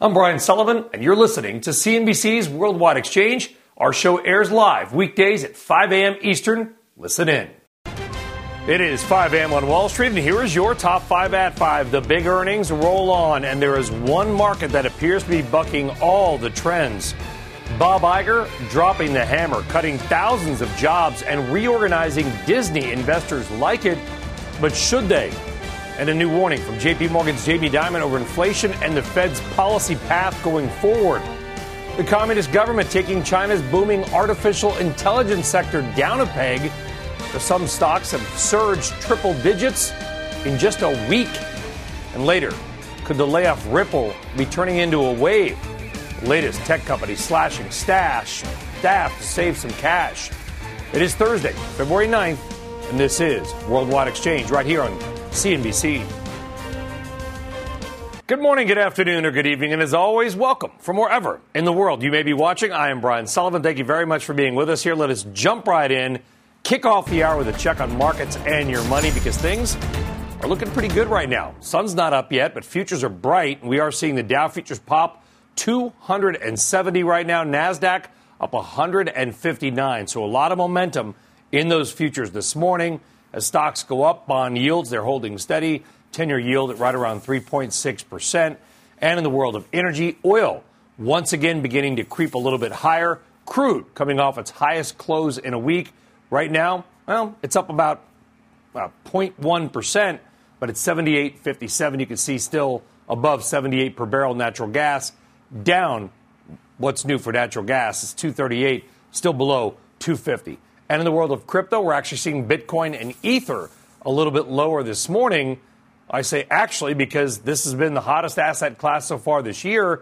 I'm Brian Sullivan, and you're listening to CNBC's Worldwide Exchange. Our show airs live weekdays at 5 a.m. Eastern. Listen in. It is 5 a.m. on Wall Street, and here is your top five at five. The big earnings roll on, and there is one market that appears to be bucking all the trends. Bob Iger dropping the hammer, cutting thousands of jobs, and reorganizing Disney. Investors like it, but should they? And a new warning from J.P. Morgan's Jamie Dimon over inflation and the Fed's policy path going forward. The communist government taking China's booming artificial intelligence sector down a peg. Some stocks have surged triple digits in just a week. And later, could the layoff ripple be turning into a wave? The latest tech company slashing staff to save some cash. It is Thursday, February 9th, and this is Worldwide Exchange right here on CNBC. Good morning, good afternoon, or good evening, and as always, welcome from wherever in the world you may be watching. I am Brian Sullivan. Thank you very much for being with us here. Let us jump right in, kick off the hour with a check on markets and your money, because things are looking pretty good right now. Sun's not up yet, but futures are bright. We are seeing the Dow futures pop 270 right now, NASDAQ up 159. So a lot of momentum in those futures this morning. As stocks go up, bond yields, they're holding steady. 10-year yield at right around 3.6%. And in the world of energy, oil once again beginning to creep a little bit higher. Crude coming off its highest close in a week. Right now, well, it's up about 0.1%, but it's $78.57. You can see still above $78 per barrel natural gas. Down, what's new for natural gas, is $2.38, still below $2.50. And in the world of crypto, we're actually seeing Bitcoin and Ether a little bit lower this morning. I say actually because this has been the hottest asset class so far this year.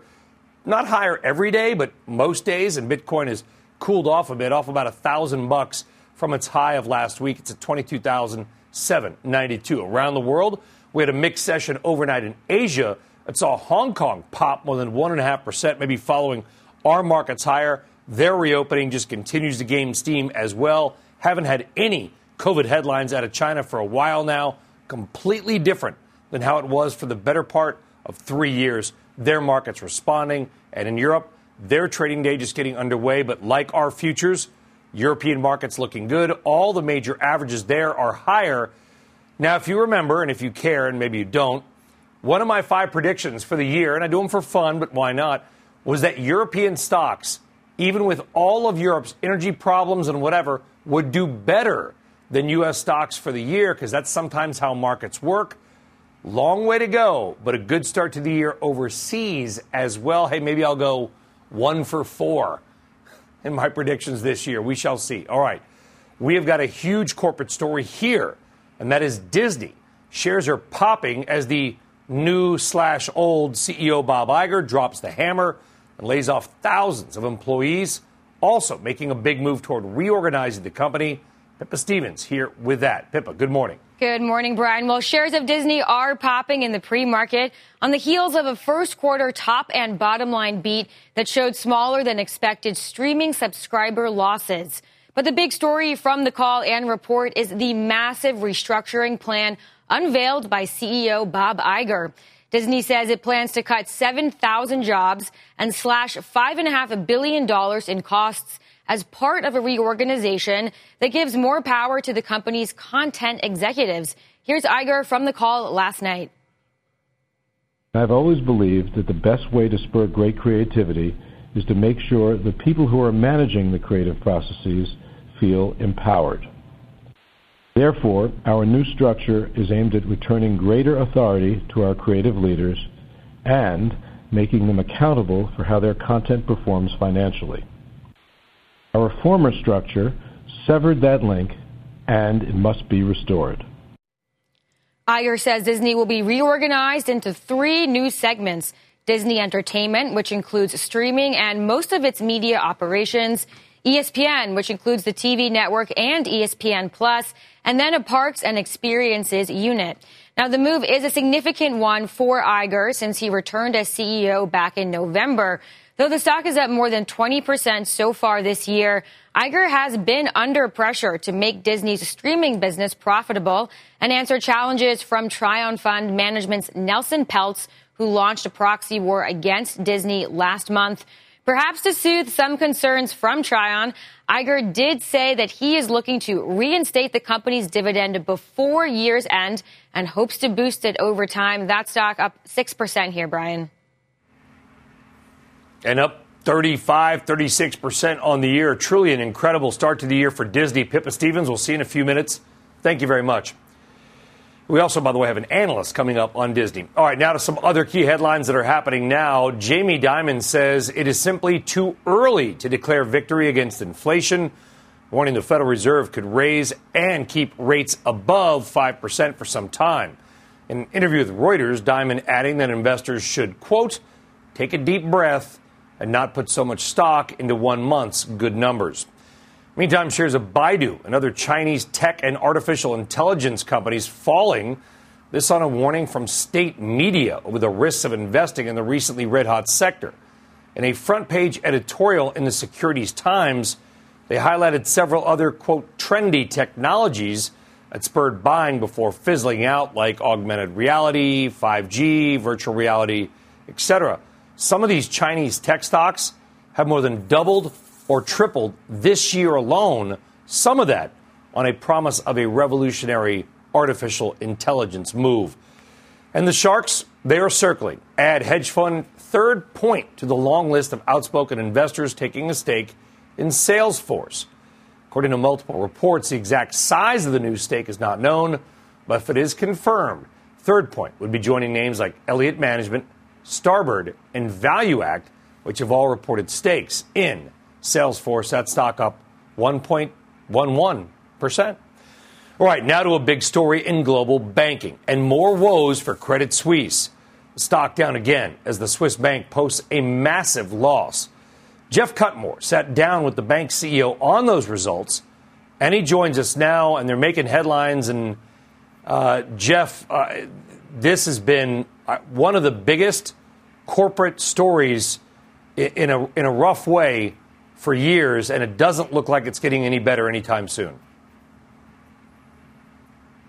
Not higher every day, but most days. And Bitcoin has cooled off a bit, off about $1,000 from its high of last week. It's at $22,792. Around the world, we had a mixed session overnight in Asia. It saw Hong Kong pop more than 1.5%, maybe following our markets higher. Their reopening just continues to gain steam as well. Haven't had any COVID headlines out of China for a while now. Completely different than how it was for the better part of 3 years. Their market's responding. And in Europe, their trading day just getting underway. But like our futures, European markets looking good. All the major averages there are higher. Now, if you remember, and if you care, and maybe you don't, one of my five predictions for the year, and I do them for fun, but why not, was that European stocks, even with all of Europe's energy problems and whatever, would do better than U.S. stocks for the year, because that's sometimes how markets work. Long way to go, but a good start to the year overseas as well. Hey, maybe I'll go 1 for 4 in my predictions this year. We shall see. All right. We have got a huge corporate story here, and that is Disney. Shares are popping as the new/old CEO Bob Iger drops the hammer and lays off thousands of employees, also making a big move toward reorganizing the company. Pippa Stevens here with that. Pippa, good morning. Good morning, Brian. Well, shares of Disney are popping in the pre-market on the heels of a first quarter top and bottom line beat that showed smaller than expected streaming subscriber losses. But the big story from the call and report is the massive restructuring plan unveiled by CEO Bob Iger. Disney says it plans to cut 7,000 jobs and slash $5.5 billion in costs as part of a reorganization that gives more power to the company's content executives. Here's Iger from the call last night. I've always believed that the best way to spur great creativity is to make sure the people who are managing the creative processes feel empowered. Therefore, our new structure is aimed at returning greater authority to our creative leaders and making them accountable for how their content performs financially. Our former structure severed that link, and it must be restored. Iger says Disney will be reorganized into 3 new segments: Disney Entertainment, which includes streaming and most of its media operations, ESPN, which includes the TV network and ESPN Plus, and then a Parks and Experiences unit. Now, the move is a significant one for Iger since he returned as CEO back in November. Though the stock is up more than 20% so far this year, Iger has been under pressure to make Disney's streaming business profitable and answer challenges from Tryon Fund Management's Nelson Peltz, who launched a proxy war against Disney last month. Perhaps to soothe some concerns from Tryon, Iger did say that he is looking to reinstate the company's dividend before year's end and hopes to boost it over time. That stock up 6% here, Brian. And up 36% on the year. Truly an incredible start to the year for Disney. Pippa Stevens, we'll see in a few minutes. Thank you very much. We also, by the way, have an analyst coming up on Disney. All right, now to some other key headlines that are happening now. Jamie Dimon says it is simply too early to declare victory against inflation, warning the Federal Reserve could raise and keep rates above 5% for some time. In an interview with Reuters, Dimon adding that investors should, quote, take a deep breath and not put so much stock into one month's good numbers. Meantime, shares of Baidu and other Chinese tech and artificial intelligence companies falling. This on a warning from state media over the risks of investing in the recently red-hot sector. In a front-page editorial in the Securities Times, they highlighted several other, quote, trendy technologies that spurred buying before fizzling out, like augmented reality, 5G, virtual reality, etc. Some of these Chinese tech stocks have more than doubled or tripled this year alone, some of that on a promise of a revolutionary artificial intelligence move. And the sharks, they are circling. Add hedge fund Third Point to the long list of outspoken investors taking a stake in Salesforce. According to multiple reports, the exact size of the new stake is not known, but if it is confirmed, Third Point would be joining names like Elliott Management, Starboard, and Value Act, which have all reported stakes in Salesforce. That stock up 1.11%. All right, now to a big story in global banking and more woes for Credit Suisse. The stock down again as the Swiss bank posts a massive loss. Jeff Cutmore sat down with the bank CEO on those results, and he joins us now, and they're making headlines. And Jeff, this has been one of the biggest corporate stories in a rough way for years, and it doesn't look like it's getting any better anytime soon.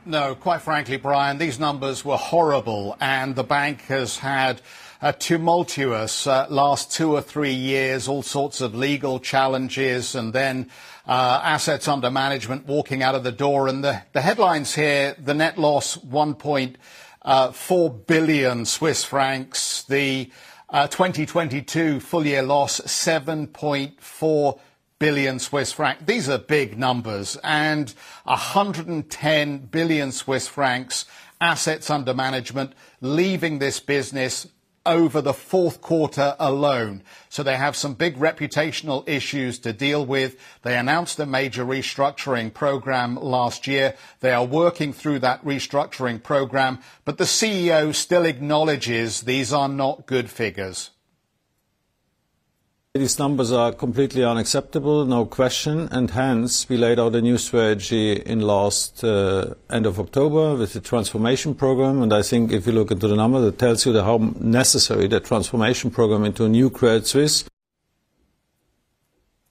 No, quite frankly, Brian, these numbers were horrible, and the bank has had a tumultuous last 2 or 3 years, all sorts of legal challenges, and then assets under management walking out of the door. And the headlines here, the net loss, 1.4 billion Swiss francs, the 2022 full-year loss, 7.4 billion Swiss francs. These are big numbers, and 110 billion Swiss francs assets under management leaving this business over the fourth quarter alone. So they have some big reputational issues to deal with. They announced a major restructuring program last year. They are working through that restructuring program, but the CEO still acknowledges these are not good figures. These numbers are completely unacceptable, no question, and hence we laid out a new strategy in last end of October with the transformation program. And I think if you look into the number, that tells you how necessary that transformation program into a new Credit Suisse.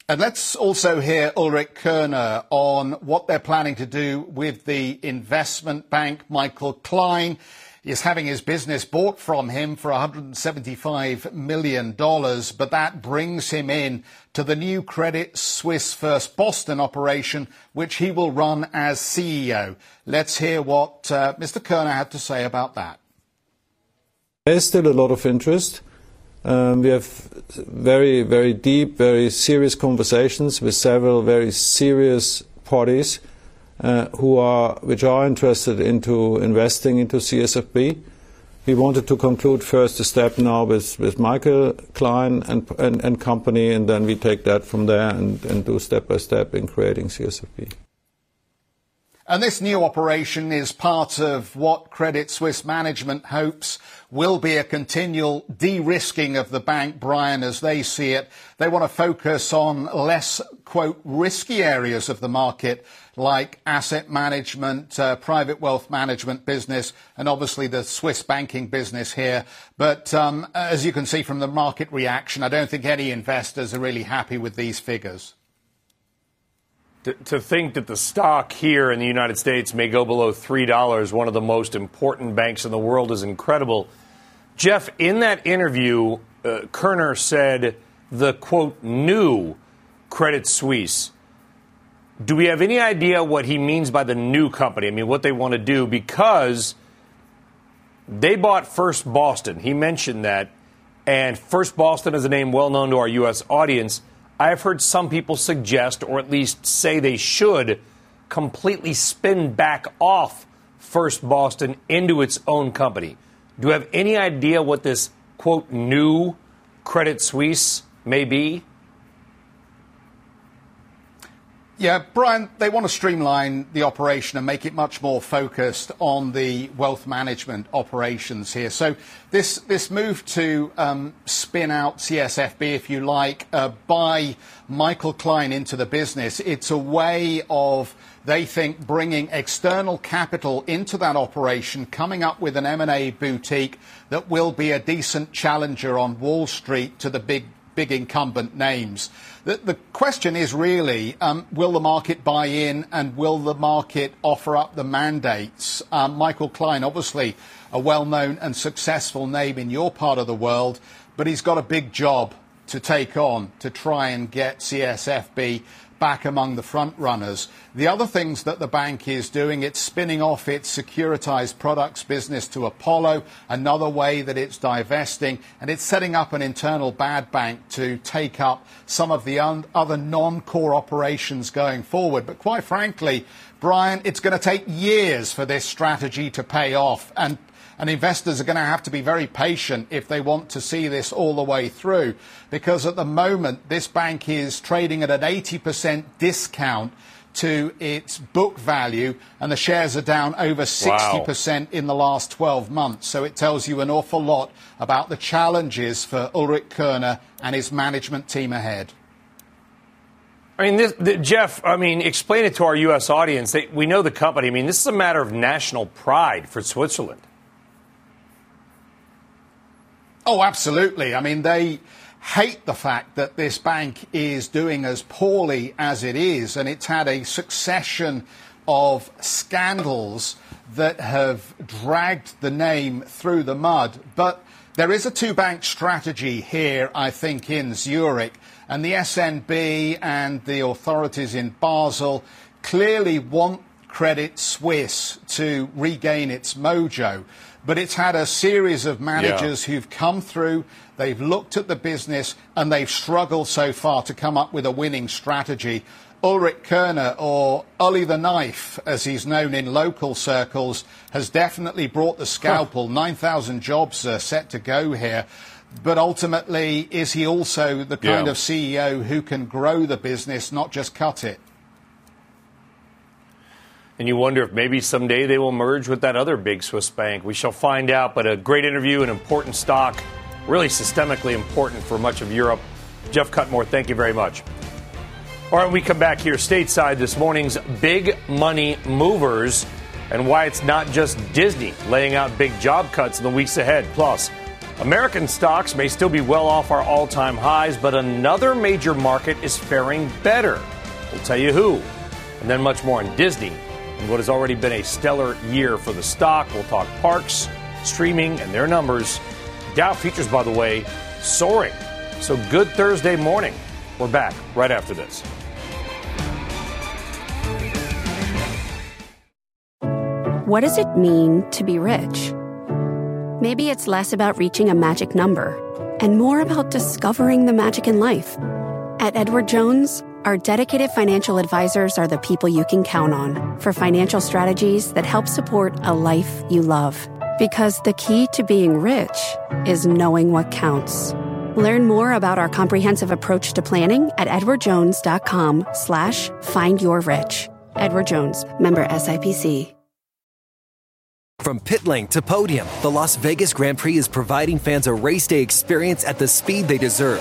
And let's also hear Ulrich Koerner on what they're planning to do with the investment bank. Michael Klein is having his business bought from him for $175 million, but that brings him in to the new Credit Suisse First Boston operation, which he will run as CEO. Let's hear what Mr. Koerner had to say about that. There's still a lot of interest. We have very, very deep, very serious conversations with several very serious parties which are interested into investing into CSFB. We wanted to conclude first a step now with Michael Klein and company, and then we take that from there and do step by step in creating CSFB. And this new operation is part of what Credit Suisse management hopes will be a continual de-risking of the bank, Brian, as they see it. They want to focus on less, quote, risky areas of the market like asset management, private wealth management business, and obviously the Swiss banking business here. But as you can see from the market reaction, I don't think any investors are really happy with these figures. To think that the stock here in the United States may go below $3, one of the most important banks in the world, is incredible. Jeff, in that interview, Koerner said the, quote, new Credit Suisse. Do we have any idea what he means by the new company? I mean, what they want to do, because they bought First Boston. He mentioned that. And First Boston is a name well known to our U.S. audience. I've heard some people suggest, or at least say they should, completely spin back off First Boston into its own company. Do you have any idea what this, quote, new Credit Suisse may be? Yeah, Brian, they want to streamline the operation and make it much more focused on the wealth management operations here. So this move to spin out CSFB, if you like, buy Michael Klein into the business, it's a way of, they think, bringing external capital into that operation, coming up with an M&A boutique that will be a decent challenger on Wall Street to the big incumbent names. The question is really, will the market buy in and will the market offer up the mandates? Michael Klein, obviously a well-known and successful name in your part of the world, but he's got a big job to take on to try and get CSFB back among the front runners. The other things that the bank is doing, it's spinning off its securitized products business to Apollo, another way that it's divesting, and it's setting up an internal bad bank to take up some of the other non-core operations going forward. But quite frankly, Brian, it's going to take years for this strategy to pay off, and investors are going to have to be very patient if they want to see this all the way through, because at the moment this bank is trading at an 80% discount to its book value, and the shares are down over 60% in the last 12 months. So it tells you an awful lot about the challenges for Ulrich Koerner and his management team ahead. I mean, Jeff, I mean, explain it to our U.S. audience. We know the company. I mean, this is a matter of national pride for Switzerland. Oh, absolutely. I mean, they hate the fact that this bank is doing as poorly as it is, and it's had a succession of scandals that have dragged the name through the mud. But there is a two-bank strategy here, I think, in Zurich, and the SNB and the authorities in Basel clearly want Credit Suisse to regain its mojo. But it's had a series of managers who've come through, they've looked at the business, and they've struggled so far to come up with a winning strategy. Ulrich Koerner, or Uli the Knife, as he's known in local circles, has definitely brought the scalpel. 9,000 jobs are set to go here. But ultimately, is he also the kind of CEO who can grow the business, not just cut it? And you wonder if maybe someday they will merge with that other big Swiss bank. We shall find out. But a great interview, an important stock, really systemically important for much of Europe. Jeff Cutmore, thank you very much. All right, we come back here stateside, this morning's big money movers and why it's not just Disney laying out big job cuts in the weeks ahead. Plus, American stocks may still be well off our all-time highs, but another major market is faring better. We'll tell you who. And then much more on Disney and what has already been a stellar year for the stock. We'll talk parks, streaming, and their numbers. Dow futures, by the way, soaring. So good Thursday morning. We're back right after this. What does it mean to be rich? Maybe it's less about reaching a magic number and more about discovering the magic in life. At Edward Jones, our dedicated financial advisors are the people you can count on for financial strategies that help support a life you love. Because the key to being rich is knowing what counts. Learn more about our comprehensive approach to planning at edwardjones.com/findyourrich. Edward Jones, member SIPC. From pit lane to podium, the Las Vegas Grand Prix is providing fans a race day experience at the speed they deserve.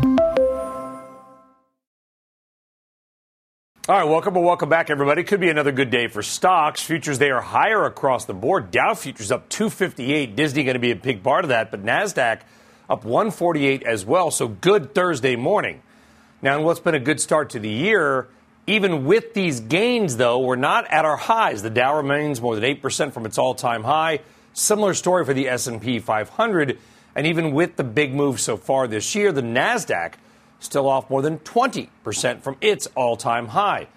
All right, welcome back, everybody. Could be another good day for stocks. Futures, they are higher across the board. Dow futures up 258. Disney going to be a big part of that, but NASDAQ up 148 as well. So good Thursday morning. Now, in what's been a good start to the year, even with these gains, though, we're not at our highs. The Dow remains more than 8% from its all-time high. Similar story for the S&P 500. And even with the big move so far this year, the NASDAQ still off more than 20% from its all-time high.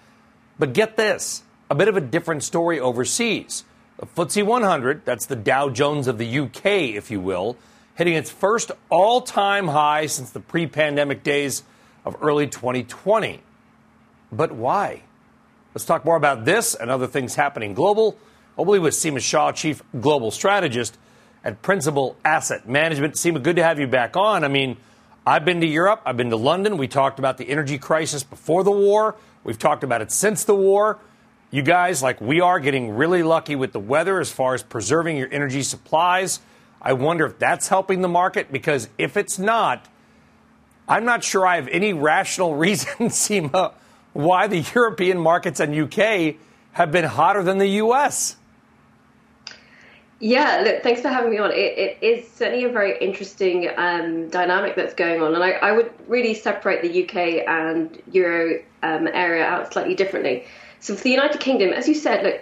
But get this, a bit of a different story overseas. The FTSE 100, that's the Dow Jones of the UK, if you will, hitting its first all-time high since the pre-pandemic days of early 2020. But why? Let's talk more about this and other things happening global. Hopefully with Seema Shah, Chief Global Strategist at Principal Asset Management. Seema, good to have you back on. I've been to Europe. I've been to London. We talked about the energy crisis before the war. We've talked about it since the war. You guys, like we are, getting really lucky with the weather as far as preserving your energy supplies. I wonder if that's helping the market, because if it's not, I'm not sure I have any rational reason, Seema, why the European markets and UK have been hotter than the U.S. Yeah, look, thanks for having me on. It is certainly a very interesting dynamic that's going on. And I would really separate the UK and Euro area out slightly differently. So for the United Kingdom, as you said, look,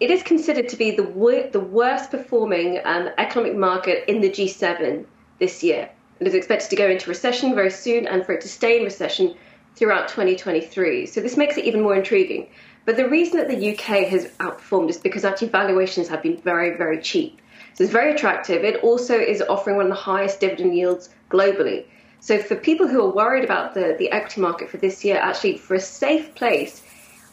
it is considered to be the worst performing economic market in the G7 this year. It is expected to go into recession very soon and for it to stay in recession throughout 2023. So this makes it even more intriguing. But the reason that the UK has outperformed is because actually valuations have been very, very cheap. So it's very attractive. It also is offering one of the highest dividend yields globally. So for people who are worried about the equity market for this year, actually for a safe place,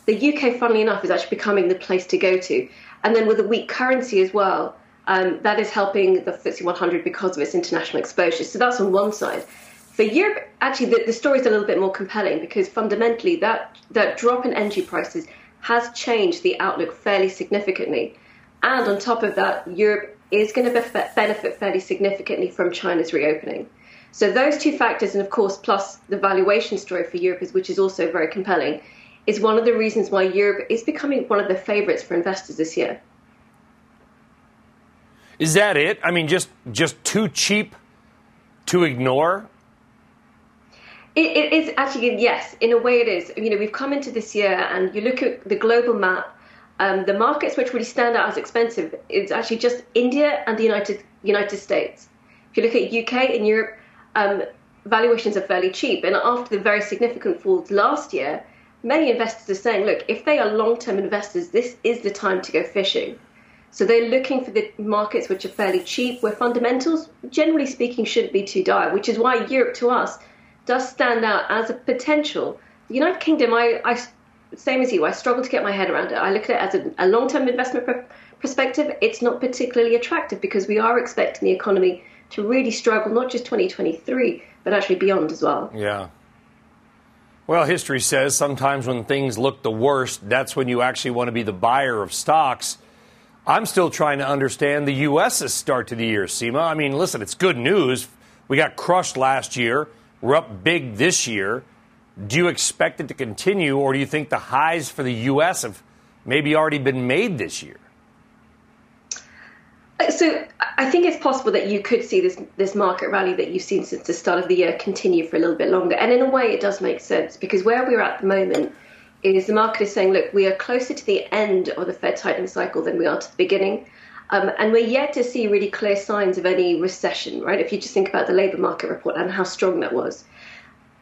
the UK, funnily enough, is actually becoming the place to go to. And then with a weak currency as well, that is helping the FTSE 100 because of its international exposure. So that's on one side. For Europe, actually, the story is a little bit more compelling because fundamentally that drop in energy prices has changed the outlook fairly significantly. And on top of that, Europe is going to benefit fairly significantly from China's reopening. So those two factors, and of course, plus the valuation story for Europe, which is also very compelling, is one of the reasons why Europe is becoming one of the favorites for investors this year. Is that it? Just too cheap to ignore? It is actually, yes, in a way it is. We've come into this year and you look at the global map, the markets which really stand out as expensive, it's actually just India and the United States. If you look at UK and Europe, valuations are fairly cheap. And after the very significant falls last year, many investors are saying, look, if they are long-term investors, this is the time to go fishing. So they're looking for the markets which are fairly cheap, where fundamentals, generally speaking, shouldn't be too dire, which is why Europe to us does stand out as a potential. The United Kingdom, I same as you, I struggle to get my head around it. I look at it as a long-term investment perspective. It's not particularly attractive because we are expecting the economy to really struggle, not just 2023, but actually beyond as well. Yeah. Well, history says sometimes when things look the worst, that's when you actually want to be the buyer of stocks. I'm still trying to understand the U.S.'s start to the year, Seema. Listen, it's good news. We got crushed last year. We're up big this year. Do you expect it to continue, or do you think the highs for the U.S. have maybe already been made this year? So I think it's possible that you could see this market rally that you've seen since the start of the year continue for a little bit longer. And in a way, it does make sense, because where we're at the moment is the market is saying, look, we are closer to the end of the Fed tightening cycle than we are to the beginning. And we're yet to see really clear signs of any recession, right? If you just think about the labour market report and how strong that was.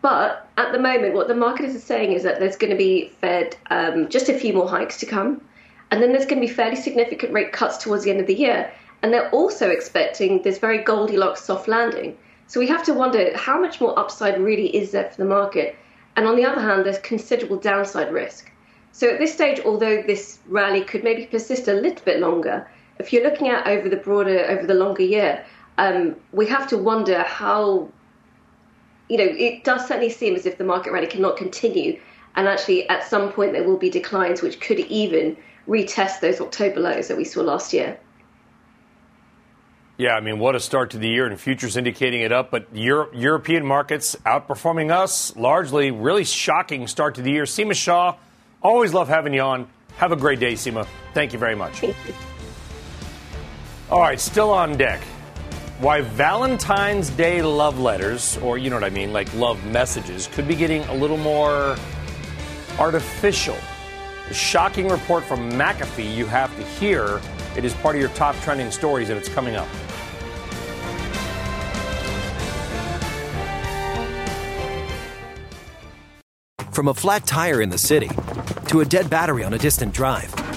But at the moment, what the market is saying is that there's going to be Fed just a few more hikes to come. And then there's going to be fairly significant rate cuts towards the end of the year. And they're also expecting this very Goldilocks soft landing. So we have to wonder how much more upside really is there for the market. And on the other hand, there's considerable downside risk. So at this stage, although this rally could maybe persist a little bit longer, if you're looking at over the longer year, we have to wonder how, it does certainly seem as if the market rally cannot continue. And actually, at some point, there will be declines which could even retest those October lows that we saw last year. Yeah, what a start to the year, and futures indicating it up. But European markets outperforming us largely. Really shocking start to the year. Seema Shah, always love having you on. Have a great day, Seema. Thank you very much. All right, still on deck. Why Valentine's Day love letters, or like love messages, could be getting a little more artificial. The shocking report from McAfee you have to hear. It is part of your top trending stories, and it's coming up. From a flat tire in the city to a dead battery on a distant drive,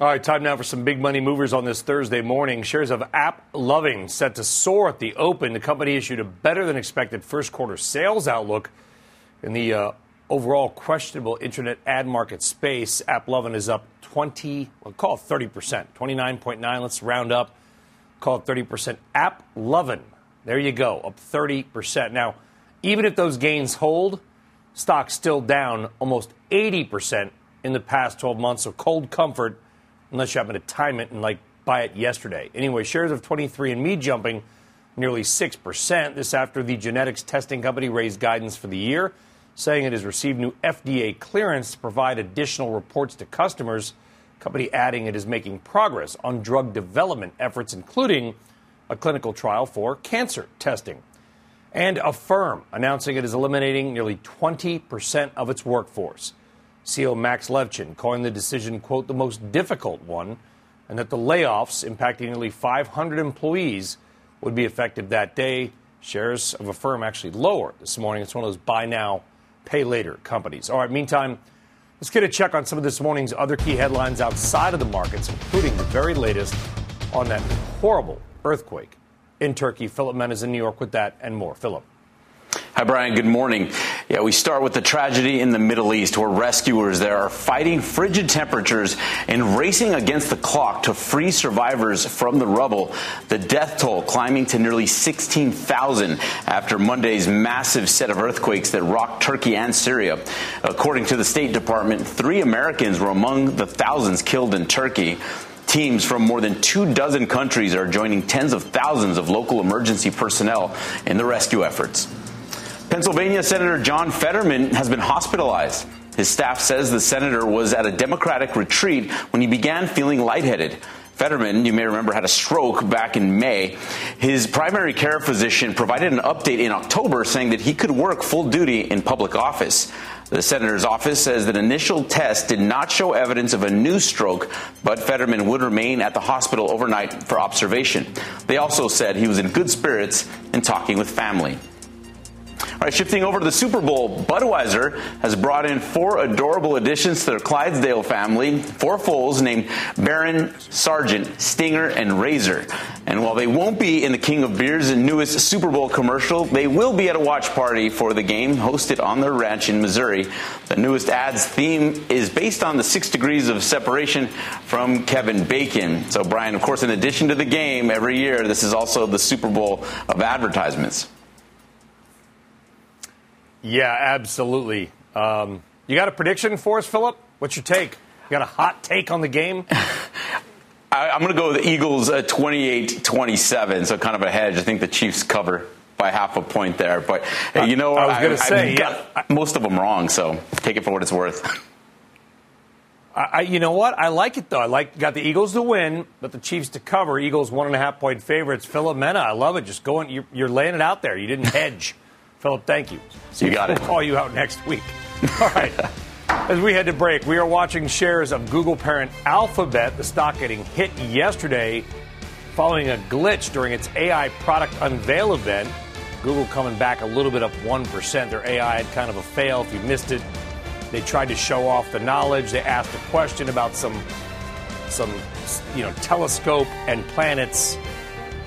All right, time now for some big money movers on this Thursday morning. Shares of AppLovin set to soar at the open. The company issued a better-than-expected first-quarter sales outlook in the overall questionable internet ad market space. AppLovin is up 30%, 29.9. Let's round up, call it 30%. AppLovin, there you go, up 30%. Now, even if those gains hold, stock's still down almost 80% in the past 12 months, so cold comfort. Unless you happen to time it and buy it yesterday. Anyway, shares of 23andMe jumping nearly 6%. This after the genetics testing company raised guidance for the year, saying it has received new FDA clearance to provide additional reports to customers. Company adding it is making progress on drug development efforts, including a clinical trial for cancer testing. And Affirm announcing it is eliminating nearly 20% of its workforce. CEO Max Levchin calling the decision, quote, the most difficult one, and that the layoffs impacting nearly 500 employees would be effective that day. Shares of Affirm actually lower this morning. It's one of those buy now, pay later companies. All right, meantime, let's get a check on some of this morning's other key headlines outside of the markets, including the very latest on that horrible earthquake in Turkey. Philip Mena is in New York with that and more. Philip. Hi, Brian. Good morning. Yeah, we start with the tragedy in the Middle East, where rescuers there are fighting frigid temperatures and racing against the clock to free survivors from the rubble. The death toll climbing to nearly 16,000 after Monday's massive set of earthquakes that rocked Turkey and Syria. According to the State Department, 3 Americans were among the thousands killed in Turkey. Teams from more than 24 countries are joining tens of thousands of local emergency personnel in the rescue efforts. Pennsylvania Senator John Fetterman has been hospitalized. His staff says the senator was at a Democratic retreat when he began feeling lightheaded. Fetterman, you may remember, had a stroke back in May. His primary care physician provided an update in October saying that he could work full duty in public office. The senator's office says that initial tests did not show evidence of a new stroke, but Fetterman would remain at the hospital overnight for observation. They also said he was in good spirits and talking with family. All right, shifting over to the Super Bowl, Budweiser has brought in 4 adorable additions to their Clydesdale family, 4 foals named Baron, Sergeant, Stinger, and Razor. And while they won't be in the King of Beers' newest Super Bowl commercial, they will be at a watch party for the game hosted on their ranch in Missouri. The newest ad's theme is based on the 6 degrees of separation from Kevin Bacon. So, Brian, of course, in addition to the game, every year, this is also the Super Bowl of advertisements. Yeah, absolutely. You got a prediction for us, Philip? What's your take? You got a hot take on the game? I'm going to go with the Eagles 28-27, so kind of a hedge. I think the Chiefs cover by half a point there. But, I was going to say, got most of them wrong, so take it for what it's worth. You know what? I like it, though. Got the Eagles to win, but the Chiefs to cover. Eagles 1.5-point favorites. Philip Mena, I love it. Just going, you're laying it out there. You didn't hedge. Philip, thank you. See you got it. We'll call you out next week. All right. As we head to break, we are watching shares of Google parent Alphabet, the stock getting hit yesterday following a glitch during its AI product unveil event. Google coming back a little bit up 1%. Their AI had kind of a fail. If you missed it, they tried to show off the knowledge. They asked a question about some telescope and planets,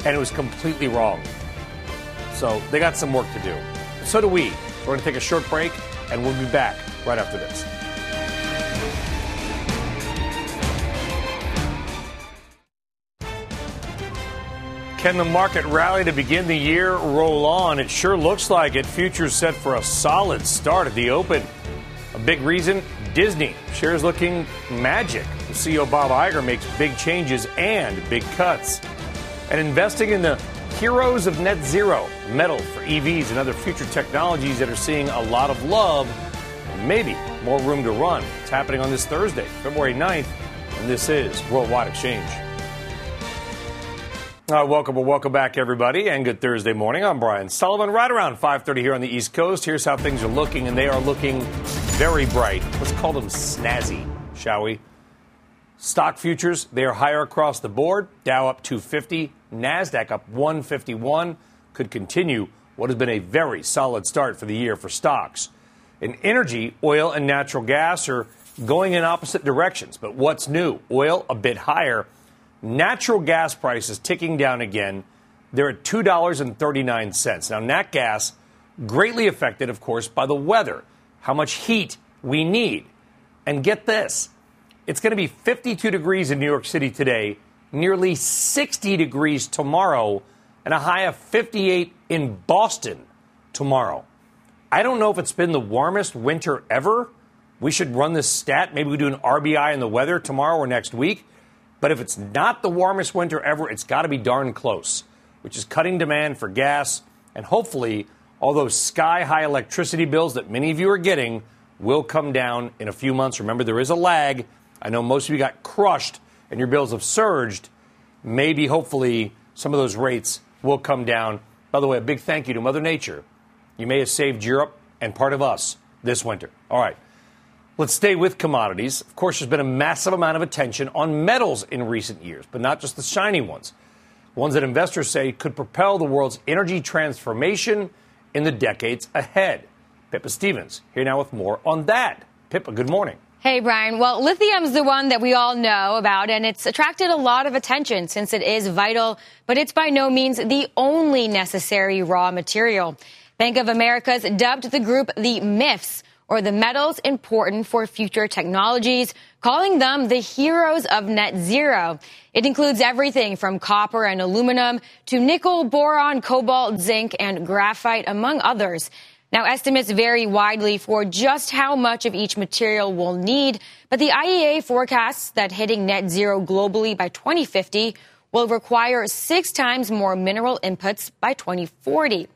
and it was completely wrong. So they got some work to do. So do we. We're going to take a short break, and we'll be back right after this. Can the market rally to begin the year roll on? It sure looks like it. Futures set for a solid start at the open. A big reason, Disney shares looking magic. CEO Bob Iger makes big changes and big cuts. And investing in the heroes of net zero, metal for EVs and other future technologies that are seeing a lot of love, and maybe more room to run. It's happening on this Thursday, February 9th, and this is Worldwide Exchange. All right, welcome back, everybody, and good Thursday morning. I'm Brian Sullivan, right around 5:30 here on the East Coast. Here's how things are looking, and they are looking very bright. Let's call them snazzy, shall we? Stock futures, they are higher across the board. Dow up 250, NASDAQ up 151. Could continue what has been a very solid start for the year for stocks. In energy, oil and natural gas are going in opposite directions, but what's new? Oil a bit higher. Natural gas prices ticking down again. They're at $2.39. Now, nat gas greatly affected, of course, by the weather, how much heat we need. And get this, it's going to be 52 degrees in New York City today, nearly 60 degrees tomorrow, and a high of 58 in Boston tomorrow. I don't know if it's been the warmest winter ever. We should run this stat. Maybe we do an RBI in the weather tomorrow or next week. But if it's not the warmest winter ever, it's got to be darn close, which is cutting demand for gas. And hopefully, all those sky-high electricity bills that many of you are getting will come down in a few months. Remember, there is a lag. I know most of you got crushed and your bills have surged. Maybe, hopefully, some of those rates will come down. By the way, a big thank you to Mother Nature. You may have saved Europe and part of us this winter. All right. Let's stay with commodities. Of course, there's been a massive amount of attention on metals in recent years, but not just the shiny ones. Ones that investors say could propel the world's energy transformation in the decades ahead. Pippa Stevens here now with more on that. Pippa, good morning. Hey, Brian. Well, lithium's the one that we all know about, and it's attracted a lot of attention since it is vital, but it's by no means the only necessary raw material. Bank of America's dubbed the group the MIFS, or the metals important for future technologies, calling them the heroes of net zero. It includes everything from copper and aluminum to nickel, boron, cobalt, zinc, and graphite, among others. Now, estimates vary widely for just how much of each material we'll need, but the IEA forecasts that hitting net zero globally by 2050 will require 6 times more mineral inputs by 2040.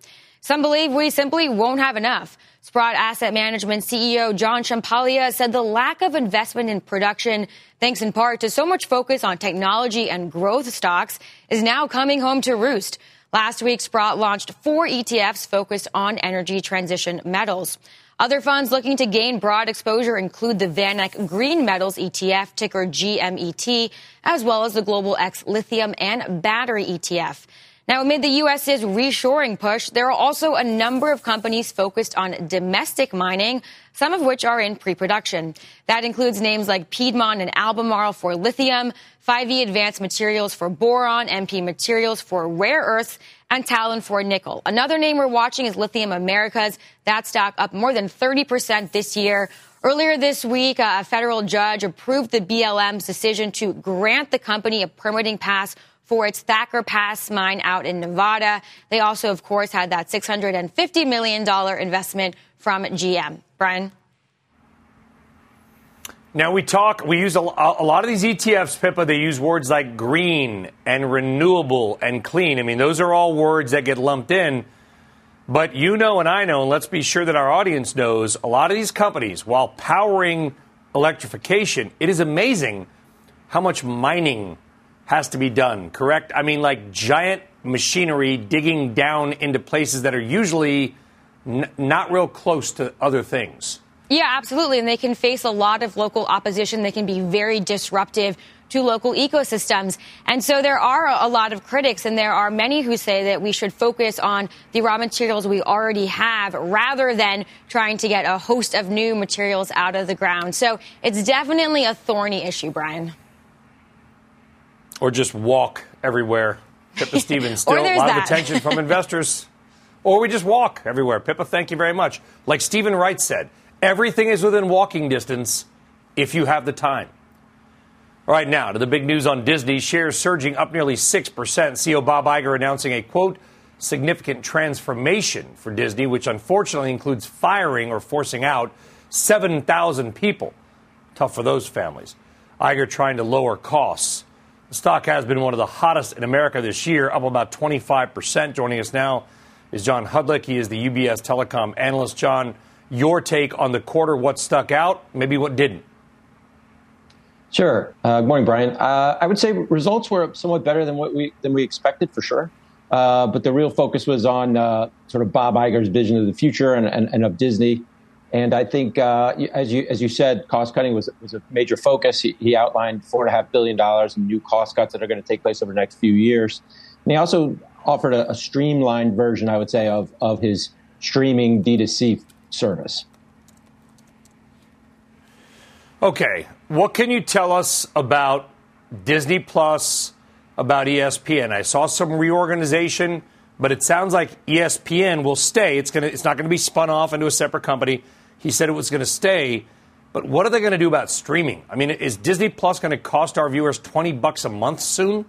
Some believe we simply won't have enough. Sprott Asset Management CEO John Champalia said the lack of investment in production, thanks in part to so much focus on technology and growth stocks, is now coming home to roost. Last week, Sprott launched 4 ETFs focused on energy transition metals. Other funds looking to gain broad exposure include the VanEck Green Metals ETF, ticker GMET, as well as the Global X Lithium and Battery ETF. Now, amid the U.S.'s reshoring push, there are also a number of companies focused on domestic mining, some of which are in pre-production. That includes names like Piedmont and Albemarle for lithium, 5E Advanced Materials for boron, MP Materials for rare earths, and Talon for nickel. Another name we're watching is Lithium Americas. That stock up more than 30% this year. Earlier this week, a federal judge approved the BLM's decision to grant the company a permitting pass for its Thacker Pass mine out in Nevada. They also, of course, had that $650 million investment from GM. Brian? Now, we use a lot of these ETFs, Pippa, they use words like green and renewable and clean. I mean, those are all words that get lumped in. But you know and I know, and let's be sure that our audience knows, a lot of these companies, while powering electrification, it is amazing how much mining has to be done, correct? I mean, like giant machinery digging down into places that are usually not real close to other things. Yeah, absolutely. And they can face a lot of local opposition. They can be very disruptive to local ecosystems. And so there are a lot of critics, and there are many who say that we should focus on the raw materials we already have rather than trying to get a host of new materials out of the ground. So it's definitely a thorny issue, Brian. Or just walk everywhere. Pippa Stevens, still a lot of attention from investors. Or we just walk everywhere. Pippa, thank you very much. Like Stephen Wright said, everything is within walking distance if you have the time. All right, now to the big news on Disney. Shares surging up nearly 6%. CEO Bob Iger announcing a, quote, significant transformation for Disney, which unfortunately includes firing or forcing out 7,000 people. Tough for those families. Iger trying to lower costs. The stock has been one of the hottest in America this year, up about 25%. Joining us now is John Hudlick. He is the UBS telecom analyst. John, your take on the quarter, what stuck out, maybe what didn't. Sure. Good morning, Brian. I would say results were somewhat better than what we expected, for sure. But the real focus was on sort of Bob Iger's vision of the future and of Disney. And I think, as you said, cost cutting was a major focus. He outlined $4.5 billion in new cost cuts that are going to take place over the next few years. And he also offered a streamlined version, I would say, of his streaming D2C service. Okay, what can you tell us about Disney Plus, about ESPN? I saw some reorganization, but it sounds like ESPN will stay. It's not going to be spun off into a separate company. He said it was going to stay, but what are they going to do about streaming? I mean, is Disney Plus going to cost our viewers $20 a month soon?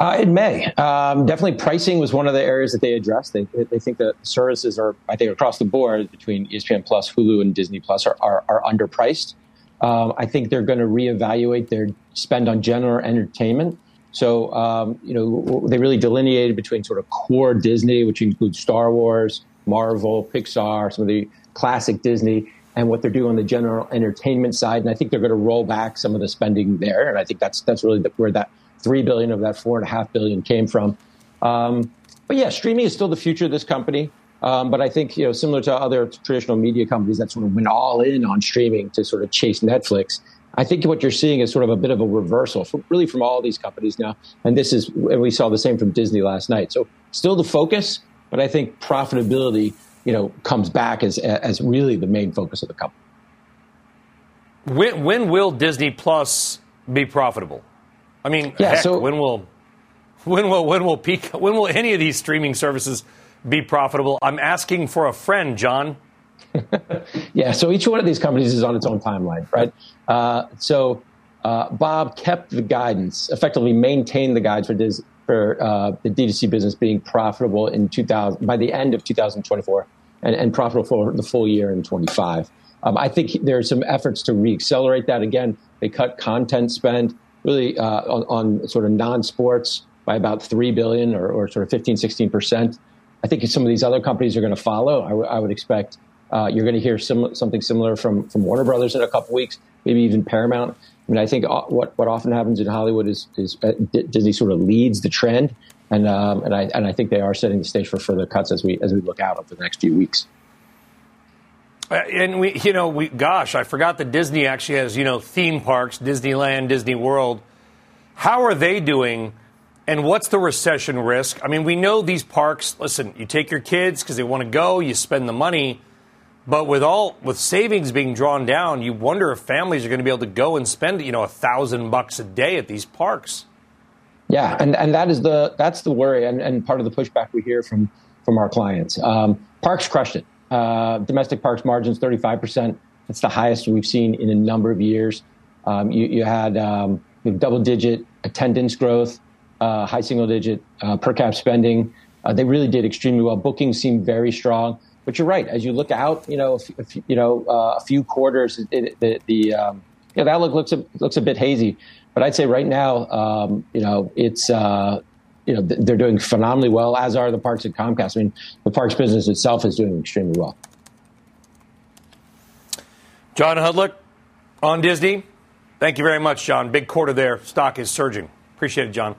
It may. Definitely pricing was one of the areas that they addressed. They think that services are, I think, across the board between ESPN Plus, Hulu, and Disney Plus are underpriced. I think they're going to reevaluate their spend on general entertainment. So, they really delineated between sort of core Disney, which includes Star Wars, Marvel, Pixar, some of the classic Disney, and what they're doing on the general entertainment side. And I think they're going to roll back some of the spending there. And I think that's really where that $3 billion of that $4.5 billion came from. But yeah, streaming is still the future of this company. But I think, similar to other traditional media companies that sort of went all in on streaming to sort of chase Netflix, I think what you're seeing is sort of a bit of a reversal from all these companies now. And we saw the same from Disney last night. So still the focus, but I think profitability, comes back as really the main focus of the company. When will Disney Plus be profitable? I mean, yeah, heck, so, when will any of these streaming services be profitable? I'm asking for a friend, John. Yeah, so each one of these companies is on its own timeline, right? So Bob kept the guidance, effectively maintained the guidance for the D2C business being profitable by the end of 2024 and profitable for the full year in 2025. I think there are some efforts to reaccelerate that. Again, they cut content spend really on sort of non-sports by about $3 billion or sort of 15-16%. I think some of these other companies are going to follow. I would expect you're going to hear something similar from Warner Brothers in a couple weeks, maybe even Paramount. I mean, I think what often happens in Hollywood is Disney sort of leads the trend, and I think they are setting the stage for further cuts as we look out over the next few weeks. And I forgot that Disney actually has theme parks, Disneyland, Disney World. How are they doing? And what's the recession risk? I mean, we know these parks, listen, you take your kids because they want to go, you spend the money. But with savings being drawn down, you wonder if families are going to be able to go and spend, $1,000 a day at these parks. Yeah, and that's the worry and part of the pushback we hear from our clients. Parks crushed it. Domestic parks margins, 35%. That's the highest we've seen in a number of years. You had double-digit attendance growth. High single-digit per cap spending. They really did extremely well. Bookings seemed very strong. But you're right. As you look out, a few quarters, the outlook looks a bit hazy. But I'd say right now, they're doing phenomenally well, as are the parks at Comcast. I mean, the parks business itself is doing extremely well. John Hudlick on Disney. Thank you very much, John. Big quarter there. Stock is surging. Appreciate it, John.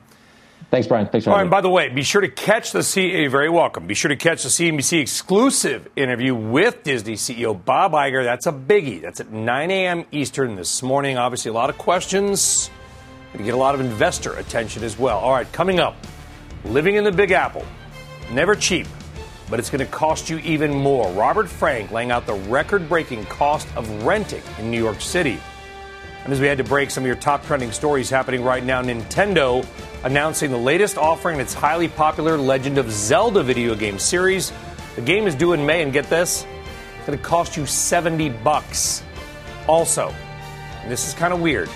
Thanks, Brian. Thanks for having me. By the way, be sure to catch the You're very welcome. Be sure to catch the CNBC exclusive interview with Disney CEO Bob Iger. That's a biggie. That's at 9 a.m. Eastern this morning. Obviously, a lot of questions. Going to get a lot of investor attention as well. All right, coming up, living in the Big Apple. Never cheap, but it's going to cost you even more. Robert Frank laying out the record-breaking cost of renting in New York City. And as we had to break, some of your top trending stories happening right now. Nintendo announcing the latest offering in its highly popular Legend of Zelda video game series. The game is due in May, and get this, it's going to cost you $70. Also, and this is kind of weird,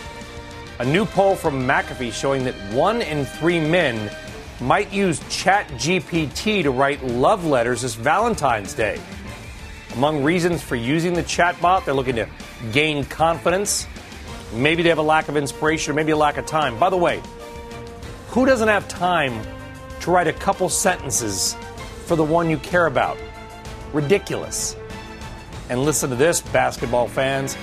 a new poll from McAfee showing that 1 in 3 men might use ChatGPT to write love letters this Valentine's Day. Among reasons for using the chatbot, they're looking to gain confidence. Maybe they have a lack of inspiration, or maybe a lack of time. By the way, who doesn't have time to write a couple sentences for the one you care about? Ridiculous. And listen to this, basketball fans.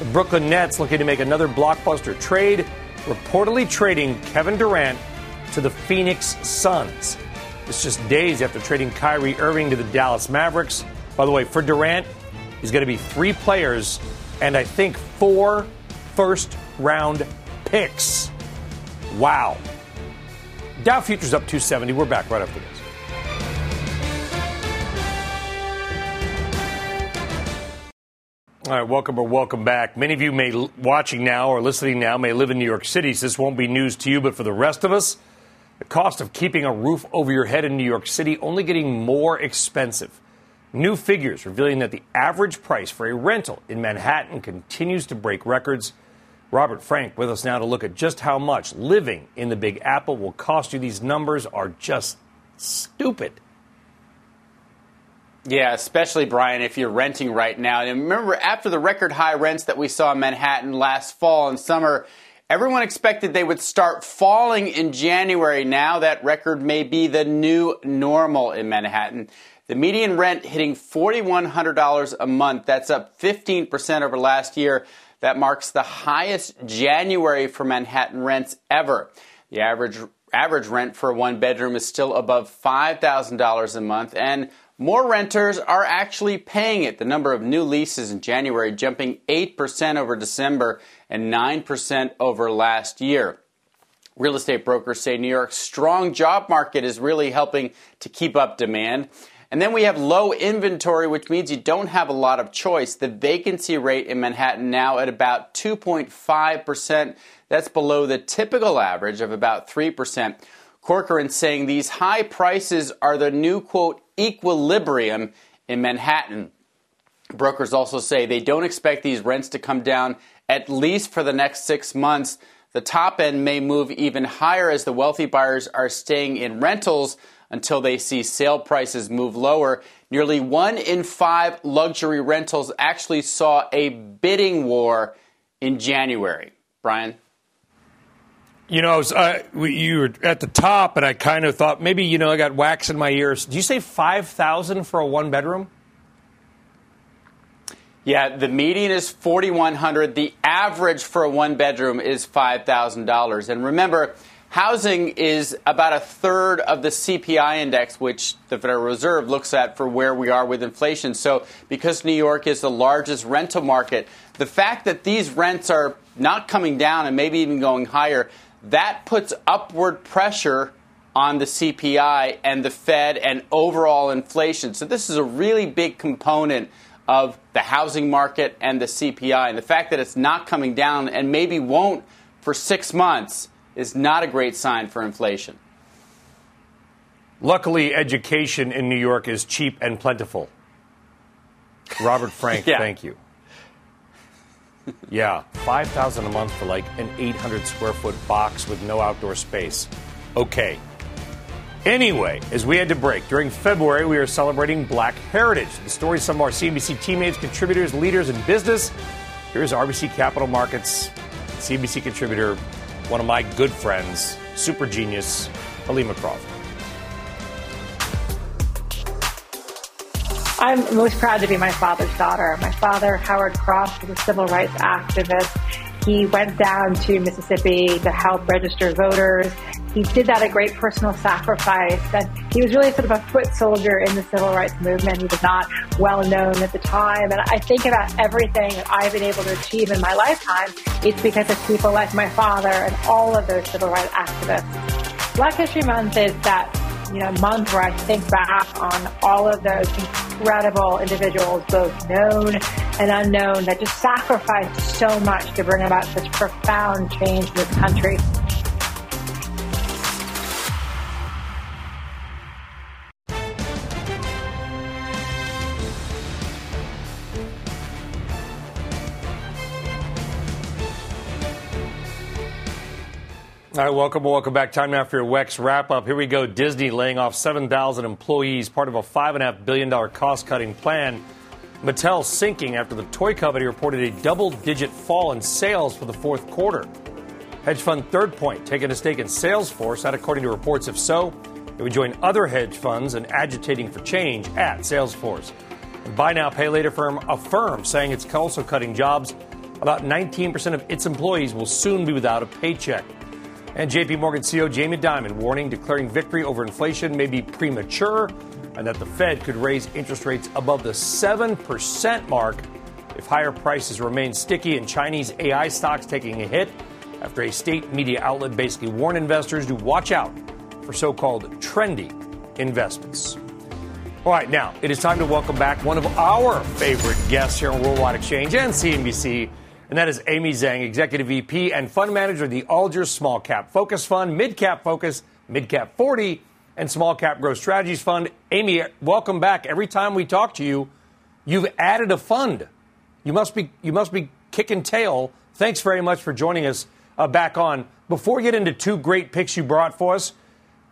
The Brooklyn Nets looking to make another blockbuster trade, reportedly trading Kevin Durant to the Phoenix Suns. It's just days after trading Kyrie Irving to the Dallas Mavericks. By the way, for Durant, he's going to be 3 players and I think 4 first-round picks. Wow. Dow futures up 270. We're back right after this. All right, welcome or welcome back. Many of you may watching now or listening now may live in New York City, so this won't be news to you, but for the rest of us, the cost of keeping a roof over your head in New York City only getting more expensive. New figures revealing that the average price for a rental in Manhattan continues to break records. Robert Frank with us now to look at just how much living in the Big Apple will cost you. These numbers are just stupid. Yeah, especially, Brian, if you're renting right now. And remember, after the record high rents that we saw in Manhattan last fall and summer, everyone expected they would start falling in January. Now that record may be the new normal in Manhattan. The median rent hitting $4,100 a month. That's up 15% over last year. That marks the highest January for Manhattan rents ever. The average rent for a one-bedroom is still above $5,000 a month, and more renters are actually paying it. The number of new leases in January jumping 8% over December and 9% over last year. Real estate brokers say New York's strong job market is really helping to keep up demand. And then we have low inventory, which means you don't have a lot of choice. The vacancy rate in Manhattan now at about 2.5%. That's below the typical average of about 3%. Corcoran saying these high prices are the new, quote, equilibrium in Manhattan. Brokers also say they don't expect these rents to come down at least for the next 6 months. The top end may move even higher as the wealthy buyers are staying in rentals until they see sale prices move lower. Nearly 1 in 5 luxury rentals actually saw a bidding war in January. Brian? You know, you were at the top, and I kind of thought maybe, you know, I got wax in my ears. Did you say $5,000 for a one-bedroom? Yeah, the median is $4,100. The average for a one-bedroom is $5,000. And remember, housing is about a third of the CPI index, which the Federal Reserve looks at for where we are with inflation. So because New York is the largest rental market, the fact that these rents are not coming down and maybe even going higher, that puts upward pressure on the CPI and the Fed and overall inflation. So this is a really big component of the housing market and the CPI. And the fact that it's not coming down and maybe won't for 6 months is not a great sign for inflation. Luckily, education in New York is cheap and plentiful. Robert Frank, yeah. Thank you. Yeah, $5,000 a month for like an 800-square-foot box with no outdoor space. Okay. Anyway, as we had to break, during February, we are celebrating Black Heritage. The stories of some of our CNBC teammates, contributors, leaders in business. Here's RBC Capital Markets, CNBC contributor, one of my good friends, super genius, Halima Crawford. I'm most proud to be my father's daughter. My father, Howard Cross, was a civil rights activist. He went down to Mississippi to help register voters. He did that at great personal sacrifice, and he was really sort of a foot soldier in the civil rights movement. He was not well known at the time. And I think about everything that I've been able to achieve in my lifetime, it's because of people like my father and all of those civil rights activists. Black History Month is that, you know, month where I think back on all of those incredible individuals, both known and unknown, that just sacrificed so much to bring about such profound change in this country. All right, welcome back. Time now for your WEX wrap-up. Here we go. Disney laying off 7,000 employees, part of a $5.5 billion cost-cutting plan. Mattel sinking after the toy company reported a double-digit fall in sales for the fourth quarter. Hedge fund Third Point taking a stake in Salesforce, not according to reports. If so, it would join other hedge funds in agitating for change at Salesforce. And buy now, pay later firm Affirm saying it's also cutting jobs. About 19% of its employees will soon be without a paycheck. And J.P. Morgan CEO Jamie Dimon warning declaring victory over inflation may be premature and that the Fed could raise interest rates above the 7% mark if higher prices remain sticky and Chinese AI stocks taking a hit after a state media outlet basically warned investors to watch out for so-called trendy investments. All right, now it is time to welcome back one of our favorite guests here on Worldwide Exchange and CNBC. And that is Amy Zhang, Executive VP and Fund Manager of the Alger Small Cap Focus Fund, Mid Cap Focus, Mid Cap 40, and Small Cap Growth Strategies Fund. Amy, welcome back. Every time we talk to you, you've added a fund. You must be kicking tail. Thanks very much for joining us back on. Before we get into two great picks you brought for us,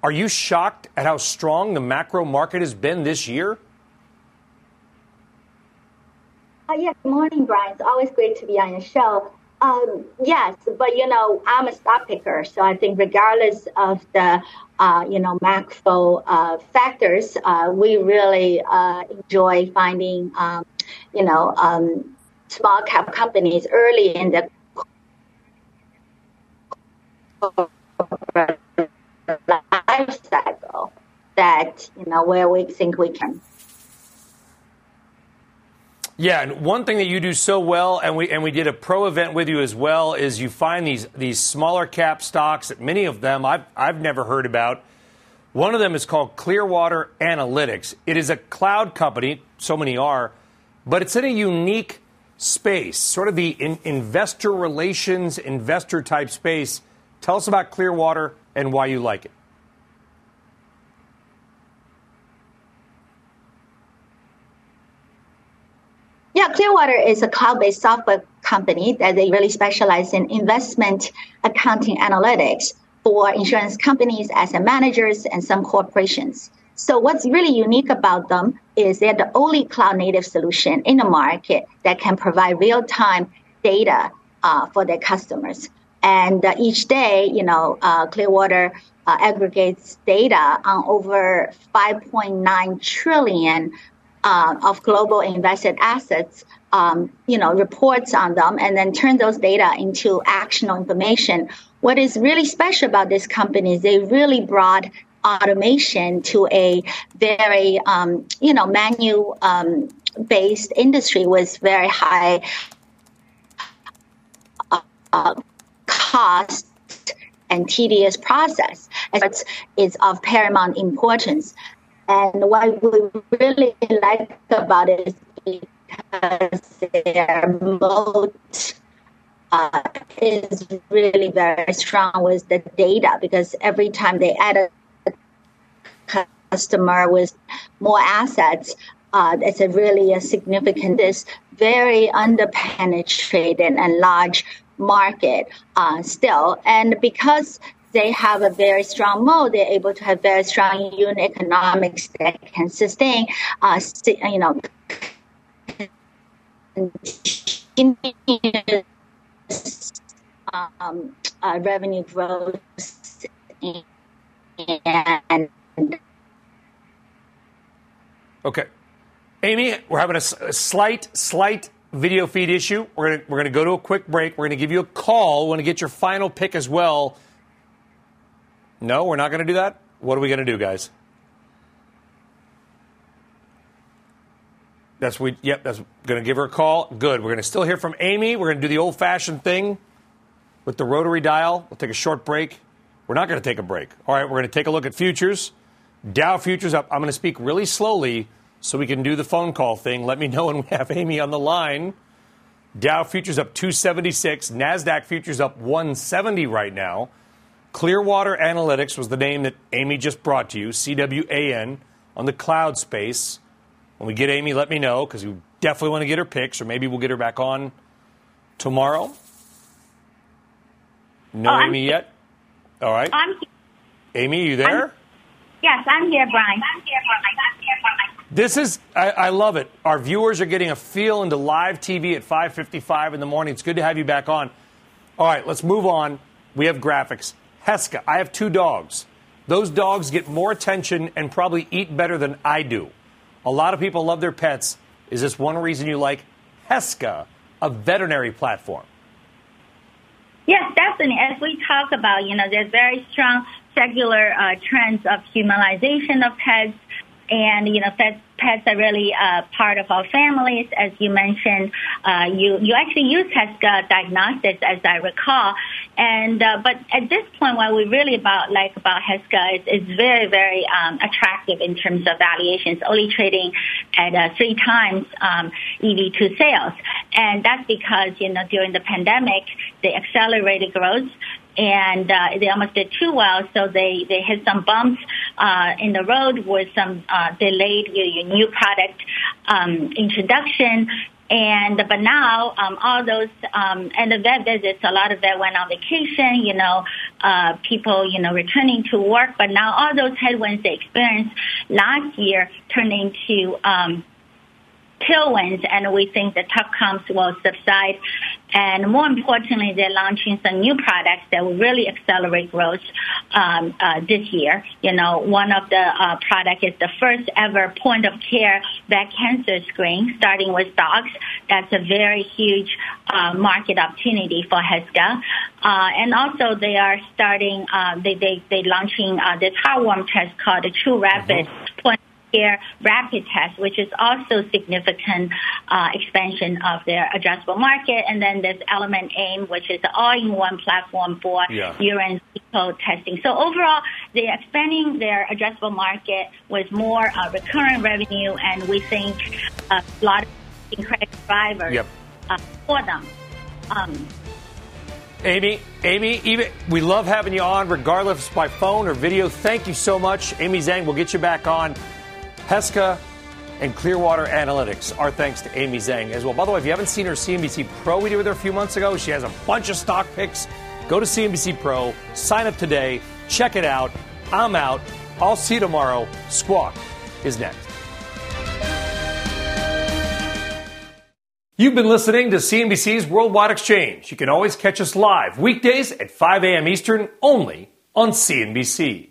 are you shocked at how strong the macro market has been this year? Yes, good morning, Brian. It's always great to be on your show. Yes, but, you know, I'm a stock picker. So I think regardless of the, macro factors, we really enjoy finding, small cap companies early in the corporate life cycle that, where we think we can. Yeah, and one thing that you do so well, and we did a pro event with you as well, is you find these smaller cap stocks that many of them I've never heard about. One of them is called Clearwater Analytics. It is a cloud company, so many are, but it's in a unique space, sort of the investor relations, investor type space. Tell us about Clearwater and why you like it. Yeah, Clearwater is a cloud-based software company that they really specialize in investment accounting analytics for insurance companies, asset managers, and some corporations. So what's really unique about them is they're the only cloud-native solution in the market that can provide real-time data for their customers. And each day, Clearwater aggregates data on over 5.9 trillion of global invested assets, reports on them, and then turn those data into actionable information. What is really special about this company is they really brought automation to a very, manual based industry with very high cost and tedious process. It is of paramount importance. And what we really like about it is because their moat is really very strong with the data, because every time they add a customer with more assets, it's a significant, this very underpenetrated and large market still. And because they have a very strong moat, they're able to have very strong unit economics that can sustain, continuous revenue growth and. Okay, Amy, we're having a slight video feed issue. We're gonna go to a quick break. We're gonna give you a call. We want to get your final pick as well. No, we're not going to do that? What are we going to do, guys? That's going to give her a call. Good. We're going to still hear from Amy. We're going to do the old-fashioned thing with the rotary dial. We'll take a short break. We're not going to take a break. All right, we're going to take a look at futures. Dow futures up. I'm going to speak really slowly so we can do the phone call thing. Let me know when we have Amy on the line. Dow futures up 276. NASDAQ futures up 170 right now. Clearwater Analytics was the name that Amy just brought to you, CWAN, on the cloud space. When we get Amy, let me know, because you definitely want to get her picks, or maybe we'll get her back on tomorrow. Amy yet? All right. Amy, you there? Yes, I'm here, Brian. This is, I love it. Our viewers are getting a feel into live TV at 5:55 in the morning. It's good to have you back on. All right, let's move on. We have graphics. Heska, I have two dogs. Those dogs get more attention and probably eat better than I do. A lot of people love their pets. Is this one reason you like Heska, a veterinary platform? Yes, definitely. As we talk about, there's very strong secular trends of humanization of pets. And, pets are really part of our families. As you mentioned, you actually use Heska diagnostics, as I recall. And but at this point, what we really like about Heska is very, very attractive in terms of valuations, only trading at 3 times EV to sales. And that's because, during the pandemic, they accelerated growth. And they almost did too well, so they hit some bumps in the road with some delayed new product introduction. But now all those and the vet visits, a lot of vet went on vacation. People returning to work. But now all those headwinds they experienced last year turned into tailwinds, and we think the tough comps will subside. And more importantly, they're launching some new products that will really accelerate growth this year. One of the products is the first ever point-of-care vet cancer screen, starting with dogs. That's a very huge market opportunity for Heska. And also, they are starting. They launching this heartworm test called the True Rapid Point-of-Care Rapid Test, which is also significant expansion of their addressable market. And then there's Element AIM, which is an all-in-one platform for urine fecal testing. So overall, they're expanding their addressable market with more recurrent revenue, and we think a lot of incredible drivers for them. Amy, we love having you on, regardless by phone or video. Thank you so much. Amy Zhang, we'll get you back on. Heska and Clearwater Analytics. Our thanks to Amy Zhang as well. By the way, if you haven't seen her CNBC Pro we did with her a few months ago, she has a bunch of stock picks. Go to CNBC Pro, sign up today, check it out. I'm out. I'll see you tomorrow. Squawk is next. You've been listening to CNBC's Worldwide Exchange. You can always catch us live weekdays at 5 a.m. Eastern only on CNBC.